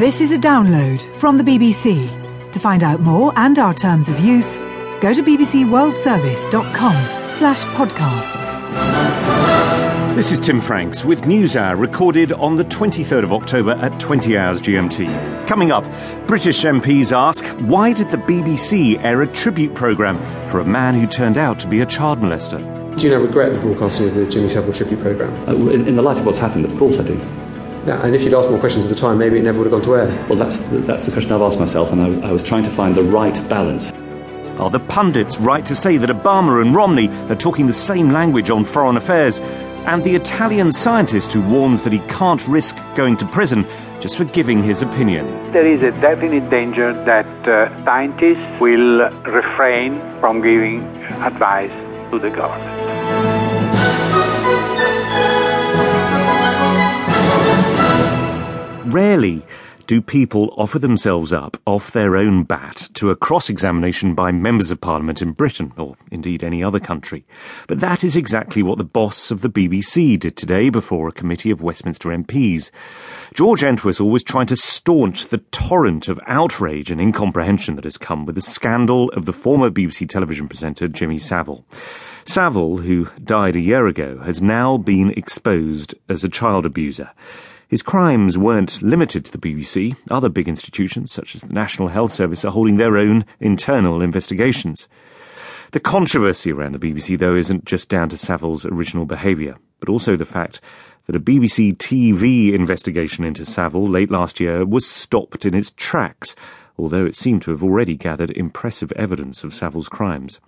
This is a download from the BBC. To find out more and our terms of use, go to bbcworldservice.com/podcasts. This is Tim Franks with NewsHour, recorded on the 23rd of October at 20 hours GMT. Coming up, British MPs ask, why did the BBC air a tribute programme for a man who turned out to be a child molester? Do you now regret the broadcasting of the Jimmy Savile tribute programme? In the light of what's happened, of course I do. Yeah, and if you'd asked more questions at the time, maybe it never would have gone to air. Well, that's the question I've asked myself, and I was trying to find the right balance. Are the pundits right to say that Obama and Romney are talking the same language on foreign affairs? And the Italian scientist who warns that he can't risk going to prison just for giving his opinion. There is a definite danger that scientists will refrain from giving advice to the government. Rarely do people offer themselves up off their own bat to a cross-examination by members of parliament in Britain, or indeed any other country. But that is exactly what the boss of the BBC did today before a committee of Westminster MPs. George Entwistle was trying to staunch the torrent of outrage and incomprehension that has come with the scandal of the former BBC television presenter Jimmy Savile. Savile, who died a year ago, has now been exposed as a child abuser. His crimes weren't limited to the BBC. Other big institutions, such as the National Health Service, are holding their own internal investigations. The controversy around the BBC, though, isn't just down to Savile's original behaviour, but also the fact that a BBC TV investigation into Savile late last year was stopped in its tracks, although it seemed to have already gathered impressive evidence of Savile's crimes.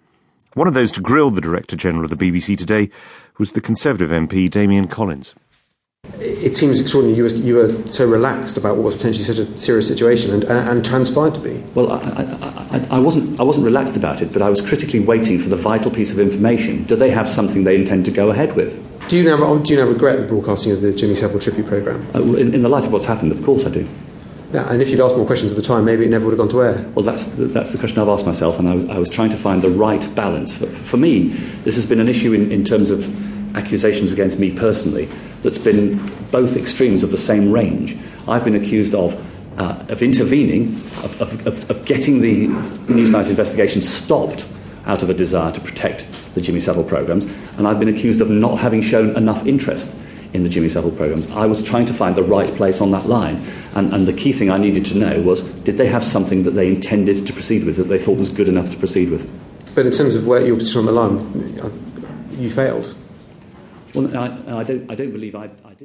One of those to grill the Director-General of the BBC today was the Conservative MP Damian Collins. It seems extraordinary you were so relaxed about what was potentially such a serious situation and transpired to be. Well, I wasn't relaxed about it, but I was critically waiting for the vital piece of information. Do they have something they intend to go ahead with? Do you now regret the broadcasting of the Jimmy Savile tribute programme? In the light of what's happened, of course I do. Yeah, and if you'd asked more questions at the time, maybe it never would have gone to air. Well, that's the question I've asked myself, and I was trying to find the right balance. For me, this has been an issue in terms of accusations against me personally that's been both extremes of the same range. I've been accused of intervening, of getting the Newsnight investigation stopped out of a desire to protect the Jimmy Savile programmes, and I've been accused of not having shown enough interest in the Jimmy Savile programmes. I was trying to find the right place on that line, and the key thing I needed to know was, did they have something that they intended to proceed with, that they thought was good enough to proceed with? But in terms of where your position on the line, you failed. Well, I don't believe I did.